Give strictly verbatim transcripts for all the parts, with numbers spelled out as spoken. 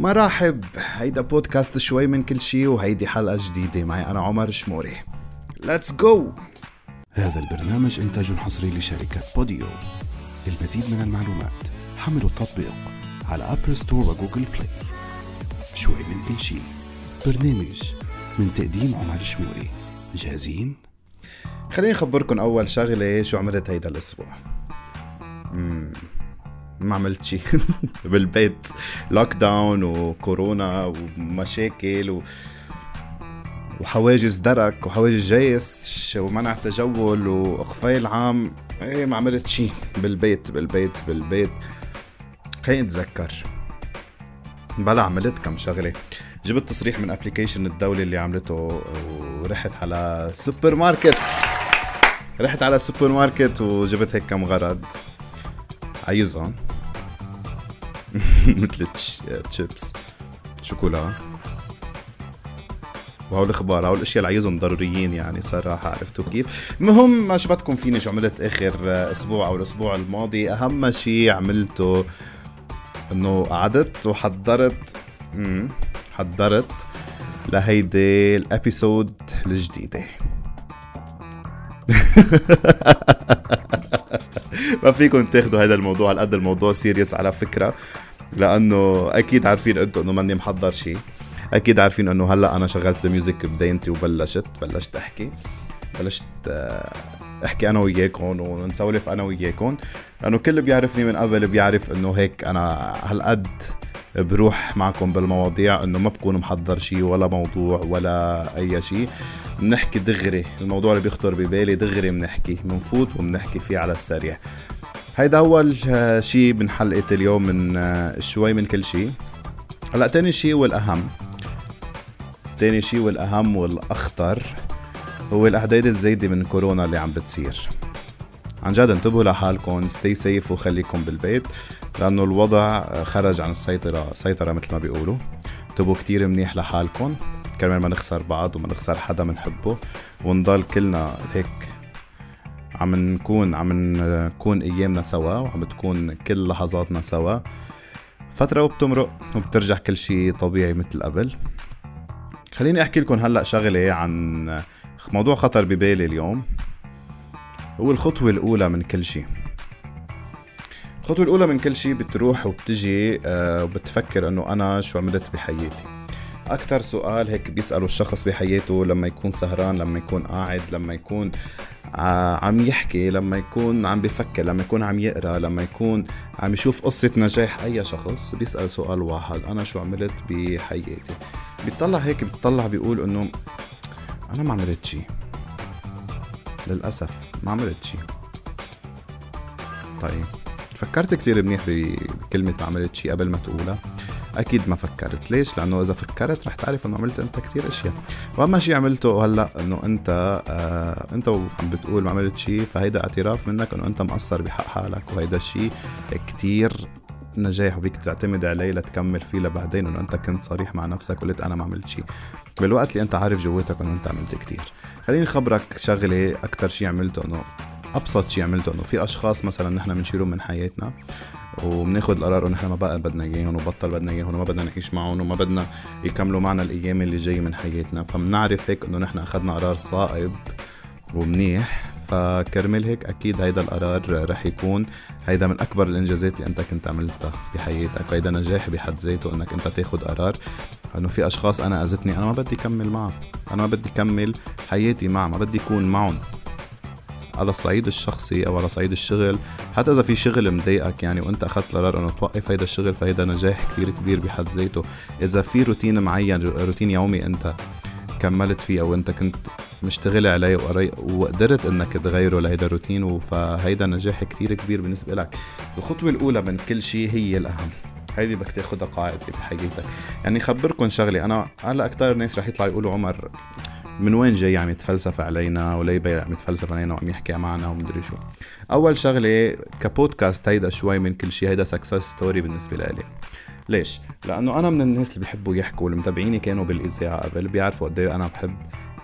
مرحب، هيدا بودكاست شوي من كل شي، وهيدي حلقة جديدة معي أنا عمر شموري. Let's go. هذا البرنامج إنتاج حصري لشركة بوديو. للمزيد من المعلومات حملوا التطبيق على ابل ستور وجوجل بلاي. شوي من كل شي، برنامج من تقديم عمر شموري. جاهزين؟ خليني أخبركم أول شغلة شو عملت هيدا الأسبوع. مم. ما عملت شيء بالبيت، لوك داون وكورونا ومشاكل و... وحواجز درك وحواجز جيش ومنع تجول وإقفال عام. ايه ما عملت شيء بالبيت بالبيت بالبيت خليني اتذكر. بلا عملت كم شغله، جبت تصريح من ابلكيشن الدولة اللي عملته، ورحت على سوبر ماركت رحت على سوبر ماركت وجبت هيك كم غرض عايزهم مثل تشيبس، شوكولا، وهول اخبار، هول الاشياء اللي عايزهم ضروريين يعني صراحه. عرفتوا كيف؟ المهم ما شبتكم فيني شو عملت اخر اسبوع او الاسبوع الماضي. اهم شيء عملته انه قعدت وحضرت امم حضرت لهيدي الابيسود الجديده. ما فيكم تاخدوا هذا الموضوع على قد الموضوع سيريس على فكرة، لأنه أكيد عارفين أنتم أنه ماني محضر شيء، أكيد عارفين أنه هلأ أنا شغلت الميوزك بداينتي وبلشت بلشت أحكي بلشت أحكي أنا وياكم ونسولف أنا وياكم، لأنه كل بيعرفني من قبل بيعرف أنه هيك أنا هالقد بروح معكم بالمواضيع، أنه ما بكون محضر شيء ولا موضوع ولا أي شيء، منحكي دغري الموضوع اللي بيخطر ببالي، دغري منحكي منفوت ومنحكي فيه على السريع. هيدا أول شيء من حلقة اليوم من شوي من كل شيء. هلأ تاني شيء والأهم تاني شيء والأهم والأخطر هو الأعداد الزايدة من كورونا اللي عم بتصير. عن جد انتبهوا لحالكم، stay safe وخليكم بالبيت، لأنه الوضع خرج عن السيطرة سيطرة مثل ما بيقولوا. انتبهوا كتير منيح لحالكم كمان ما نخسر بعض وما نخسر حدا منحبه، ونضل كلنا هيك عم نكون عم نكون ايامنا سوا، وعم تكون كل لحظاتنا سوا. فترة وبتمرق وبترجع كل شيء طبيعي مثل قبل. خليني احكي لكم هلا شغله عن موضوع خطر ببالي اليوم، هو الخطوة الاولى من كل شيء. الخطوة الاولى من كل شيء بتروح وبتجي وبتفكر انه انا شو عملت بحياتي. أكتر سؤال هيك بيسأله الشخص بحياته لما يكون سهران، لما يكون قاعد، لما يكون عم يحكي، لما يكون عم بيفكر، لما يكون عم يقرأ، لما يكون عم يشوف قصة نجاح أي شخص، بيسأل سؤال واحد: أنا شو عملت بحياتي؟ بيطلع هيك بيطلع بيقول إنه أنا ما عملت شي، للأسف ما عملت شي. طيب فكرت كتير منيح بكلمة ما عملت شي قبل ما تقولها؟ أكيد ما فكرت. ليش؟ لأنه إذا فكرت رح تعرف أنه عملت أنت كتير أشياء. وأما شيء عملته هلأ أنه أنت آه أنت وعم بتقول ما عملت شيء، فهيدا اعتراف منك أنه أنت مقصر بحق حالك، وهيدا الشيء كتير نجاح وفيك تعتمد عليه لتكمل فيه لبعدين، أنه أنت كنت صريح مع نفسك قلت أنا ما عملت شيء، بالوقت اللي أنت عارف جواتك أنه أنت عملت كتير. خليني خبرك شغلة أكتر شيء عملته، أنه أبسط شيء عملته، أنه في أشخاص مثلا نحن منشيلهم من حياتنا وبناخد القرار انه احنا ما بقى بدنا اياهم، وبطل بدنا اياهم، وما بدنا نعيش معهم، وما بدنا يكملوا معنا الايام اللي جايه من حياتنا. فمنعرف هيك انه نحن اخذنا قرار صائب ومنيح، فكرمل هيك اكيد هيدا القرار رح يكون هيدا من اكبر الانجازات اللي انت كنت عملتها بحياتك، وهيدا نجاح بحد ذاته انك انت تاخد قرار انه في اشخاص انا اذتني، انا ما بدي اكمل معهم، انا ما بدي اكمل حياتي معهم، ما بدي اكون معهم على الصعيد الشخصي او على صعيد الشغل. حتى اذا في شغل مضايقك يعني وانت اخذت قرار انه توقف هيدا الشغل، فهيدا نجاح كتير كبير بحد ذاته. اذا في روتين معين، روتين يومي انت كملت فيه او انت كنت مشتغل عليه وقدرت انك تغيره لهيدا الروتين، فهيدا نجاح كتير كبير بالنسبه لك. الخطوه الاولى من كل شيء هي الاهم، هيدي بدك تاخذها قاعده بحياتك. يعني خبركم شغله، انا هلا اكثر الناس رح يطلعوا يقولوا عمر من وين جاي عم يتفلسف علينا، وليبي عم يتفلسف علينا وعم يحكي معنا ومدري شو. اول شغله كبودكاست هيدا شوي من كل شيء، هيدا سكسس ستوري بالنسبه لي. ليش؟ لانه انا من الناس اللي بيحبوا يحكوا، اللي متابعيني كانوا بالاذاعه قبل بيعرفوا قد ايه انا بحب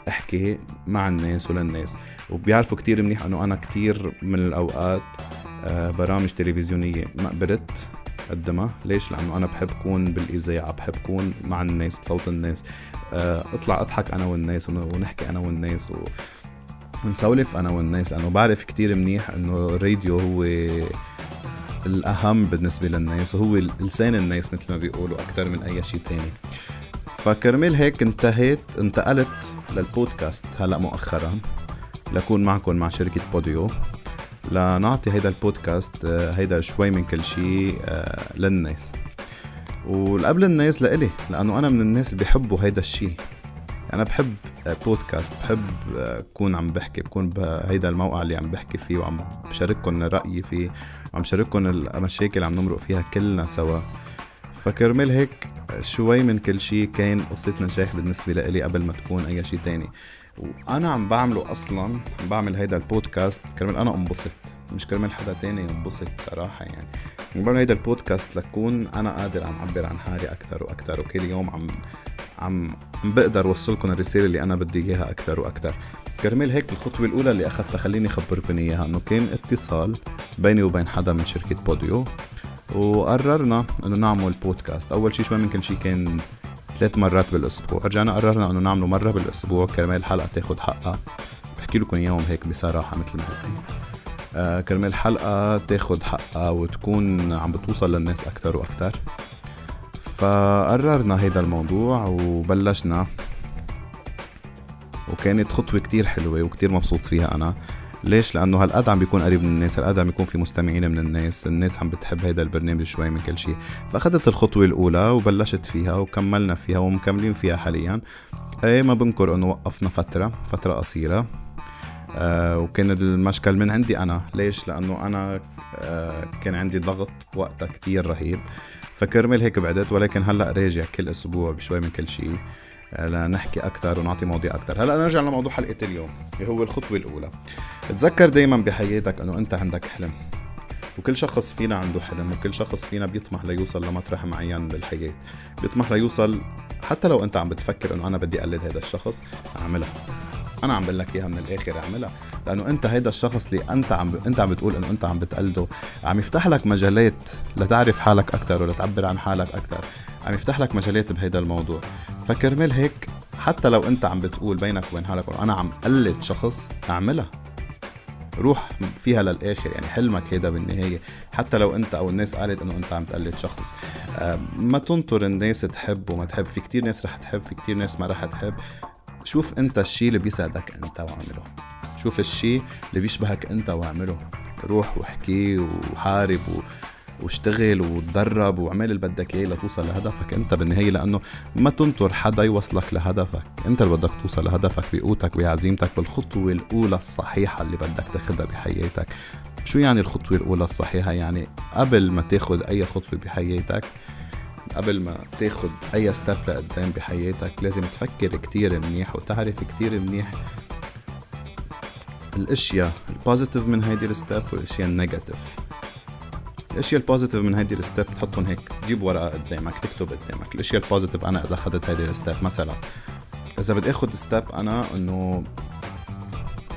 احكي مع الناس وللناس، وبيعرفوا كتير منيح انه انا كتير من الاوقات برامج تلفزيونيه ما قدرت اقدمها. ليش؟ لانه انا بحب كون بالاذاعه، بحب كون مع الناس، بصوت الناس، اطلع اضحك انا والناس ونحكي انا والناس ونسولف انا والناس، لانه بعرف كتير منيح انه الراديو هو الاهم بالنسبه للناس وهو لسان الناس مثل ما بيقولوا اكثر من اي شيء تاني. فكرمال هيك انتهيت انتقلت للبودكاست هلا مؤخرا لكون معكم مع شركه بوديو، لنعطي هيدا البودكاست هيدا شوي من كل شيء للناس والقبل الناس لإلي، لأنه أنا من الناس بيحبوا هيدا الشيء. أنا بحب بودكاست، بحب كون عم بحكي، بكون بهيدا الموقع اللي عم بحكي فيه وعم بشارككم رأيي فيه وعم بشارككم المشاكل اللي عم نمرق فيها كلنا سوا. فكرمال هيك شوي من كل شيء كان قصة نجاح بالنسبة لإلي قبل ما تكون أي شيء تاني، وأنا عم بعمله أصلاً. عم بعمل هيدا البودكاست كرمال أنا أنبسط، مش كرمال حدا تاني ينبسط صراحة. يعني عم بعمل هيدا البودكاست لكون أنا قادر عم عبر عن حالي أكتر وأكتر، وكل يوم عم عم عم بقدر وصلكم الرسالة اللي أنا بدي إياها أكتر وأكتر. كرمال هيك الخطوة الأولى اللي أخذتها خليني خبركم إياها، إنه كان اتصال بيني وبين حدا من شركة بوديو وقررنا انه نعمل بودكاست. اول شيء شوي من كل شيء كان ثلاث مرات بالاسبوع، رجعنا قررنا انه نعمله مره بالاسبوع كرمال الحلقه تاخد حقها. بحكي لكم اياهم هيك بصراحه مثل ما قلت، آه كرمال الحلقه تاخد حقها وتكون عم بتوصل للناس اكثر واكثر. فقررنا هيدا الموضوع وبلشنا، وكانت خطوه كتير حلوه وكتير مبسوط فيها انا. ليش؟ لأنه هالقد عم بيكون قريب من الناس، هالقد عم بيكون في مستمعين من الناس، الناس عم بتحب هيدا البرنامج شوي من كل شيء. فأخذت الخطوة الأولى وبلشت فيها وكملنا فيها ومكملين فيها حاليا. أي ما بنكر أنه وقفنا فترة فترة قصيرة، آه وكان المشكل من عندي أنا. ليش؟ لأنه أنا آه كان عندي ضغط وقتها كتير رهيب، فكرمال هيك بعدت. ولكن هلأ راجع كل أسبوع بشوي من كل شيء لنحكي أكتر ونعطي مواضيع أكتر. هلأ نرجع لموضوع حلقة اليوم اللي هو الخطوة الأولى. تذكر دايما بحياتك أنه أنت عندك حلم، وكل شخص فينا عنده حلم، وكل شخص فينا بيطمح ليوصل لمطرح معين بالحياة، بيطمح ليوصل. حتى لو أنت عم بتفكر أنه أنا بدي أقلد هذا الشخص، أعملها. أنا عم بقول لك إياها من الآخر، أعملها، لأنه أنت هذا الشخص اللي أنت عم ب... أنت عم بتقول أنه أنت عم بتقلده عم يفتح لك مجالات لتعرف حالك أكتر ولتعبر عن حالك أكتر، عم يفتح لك مجالات بهذا الموضوع. فكرمال هيك حتى لو أنت عم بتقول بينك وبين حالك أنا عم قلد شخص، أعملها، روح فيها للآخر. يعني حلمك هيدا بالنهاية، حتى لو أنت أو الناس قالت أنه أنت عم تقلد شخص، ما تنطر الناس تحب وما تحب. في كتير ناس رح تحب، في كتير ناس ما رح تحب. شوف أنت الشيء اللي بيساعدك أنت وعمله، شوف الشيء اللي بيشبهك أنت وعمله، روح وحكي وحارب و... واشتغل وتدرب واعمل اللي بدك اياه لتوصل لهدفك انت بالنهايه. لانه ما تنطر حدا يوصلك لهدفك، انت اللي بدك توصل لهدفك بقوتك وعزيمتك بالخطوه الاولى الصحيحه اللي بدك تاخذها بحياتك. شو يعني الخطوه الاولى الصحيحه؟ يعني قبل ما تاخذ اي خطوه بحياتك، قبل ما تاخذ اي ستيب لقدام بحياتك، لازم تفكر كتير منيح وتعرف كتير منيح الاشياء البوزيتيف من هيدي الستيب والاشياء النيجاتيف. الاشياء البوزيتيف من هيدي الستيب تحطهم هيك، تجيب ورقه قدامك تكتب قدامك الاشياء البوزيتيف. انا اذا اخذت هيدي الستيب مثلا، اذا بدي اخذ ستيب انا انه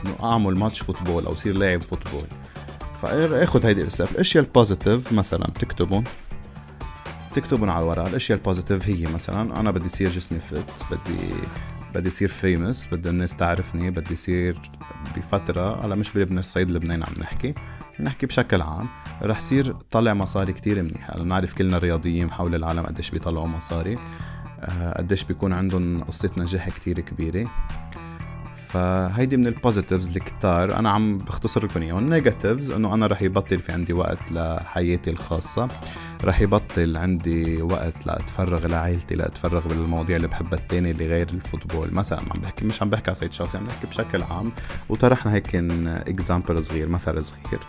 انه اعمل ماتش فوتبول او صير لاعب فوتبول، فاخذ هيدي الستيب. الاشياء البوزيتيف مثلا تكتبهم تكتبهم على الورقه. الاشياء البوزيتيف هي مثلا انا بدي صير جسمي فت، بدي بدي صير فيمس، بدي الناس تعرفني، بدي صير بفتره هلا مش بلبنان، الصعيد لبنان عم نحكي نحكي بشكل عام، رح صير طلع مصاري كتير منيح. لأنه نعرف كلنا الرياضيين حول العالم قديش بيطلعوا مصاري، قديش بيكون عندهم قصة نجاح كتير كبيرة. فهيدي من البوزيتيفز الكتار، أنا عم بختصر لكم إياهم. النيجاتيفز إنه أنا رح يبطل في عندي وقت لحياتي الخاصة، رح يبطل عندي وقت لأتفرغ لعائلتي، لأتفرغ بالمواضيع اللي بحبها التاني اللي غير الفوتبول مثلا. عم بحكي مش عم بحكي على صعيد شخصي، عم بحكي بشكل عام، وطرحنا هيك اكزامبل صغير، مثل صغير.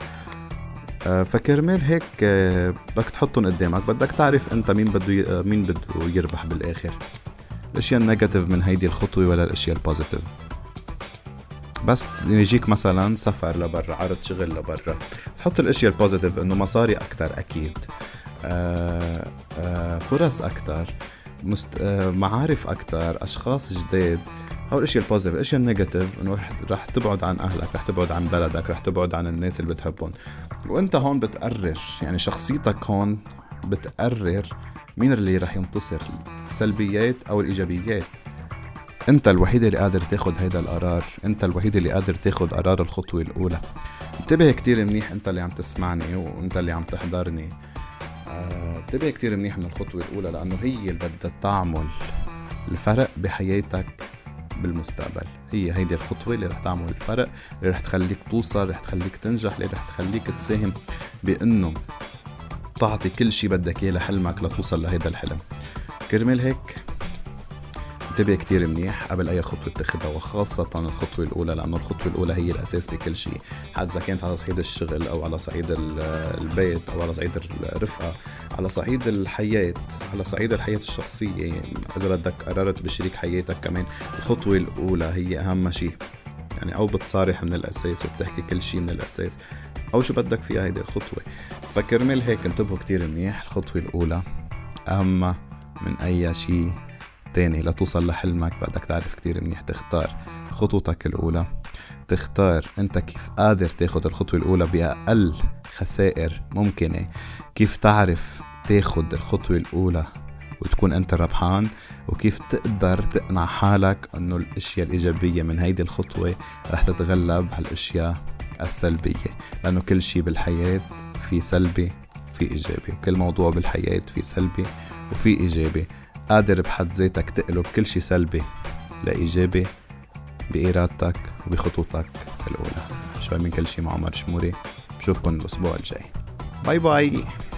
فكرمال هيك بدك تحطهم قدامك، بدك تعرف أنت مين بده مين بده يربح بالآخر. الأشياء النيجاتيف من هيدي الخطوة ولا الأشياء البوزيتيف. بس يجيك مثلا سفر لبرا، عرض شغل لبرا، تحط الاشياء البوزيتيف انه مصاري اكتر اكيد، آآ آآ فرص اكتر، مست... معارف اكتر، اشخاص جداد. هو الاشياء البوزيتيف. الاشياء النيجاتيف انه رح تبعد عن اهلك، رح تبعد عن بلدك، رح تبعد عن الناس اللي بتحبهم. وانت هون بتقرر، يعني شخصيتك هون بتقرر مين اللي رح ينتصر، السلبيات او الايجابيات. انت الوحيد اللي قادر تاخد هيدا القرار، انت الوحيد اللي قادر تاخد قرار الخطوة الاولى. انتبه كتير منيح انت اللي عم تسمعني وانت اللي عم تحضرني، انتبه كتير منيح من الخطوة الاولى، لانه هي اللي بدها تعمل الفرق بحياتك بالمستقبل. هي هيدي الخطوة اللي رح تعمل الفرق، اللي رح تخليك توصل، رح تخليك تنجح، اللي رح تخليك تساهم بانه تعطي كل شي بدك اياه لحلمك لتوصل لهيدا الحلم. كرمال هيك انتبه كتير منيح قبل اي خطوة تاخدها، وخاصة الخطوة الاولى، لانه الخطوة الاولى هي الاساس بكل شي، حتى اذا كانت على صعيد الشغل او على صعيد البيت او على صعيد الرفقة، على صعيد الحياة، على صعيد الحياة الشخصية. اذا بدك قررت بشريك حياتك كمان، الخطوة الاولى هي اهم شي. يعني او بتصارح من الاساس وبتحكي كل شي من الاساس، او شو بدك فيها هيدي الخطوة. فكرمال هيك انتبهوا كتير منيح، الخطوة الاولى اهم من اي شي تاني. لتوصل لحلمك بدك تعرف كتير منيح تختار خطوتك الاولى، تختار انت كيف قادر تاخد الخطوة الاولى باقل خسائر ممكنة، كيف تعرف تاخد الخطوة الاولى وتكون انت ربحان، وكيف تقدر تقنع حالك انه الاشياء الايجابية من هيدي الخطوة رح تتغلب على الاشياء السلبية. لانه كل شي بالحياة في سلبي في ايجابي، وكل موضوع بالحياة في سلبي وفي ايجابي. قادر بحد ذاتك تقلب كل شي سلبي لإيجابي بإرادتك وبخطوتك الأولى. شوي من كل شي مع عمر شموري، بشوفكن الأسبوع الجاي. باي باي.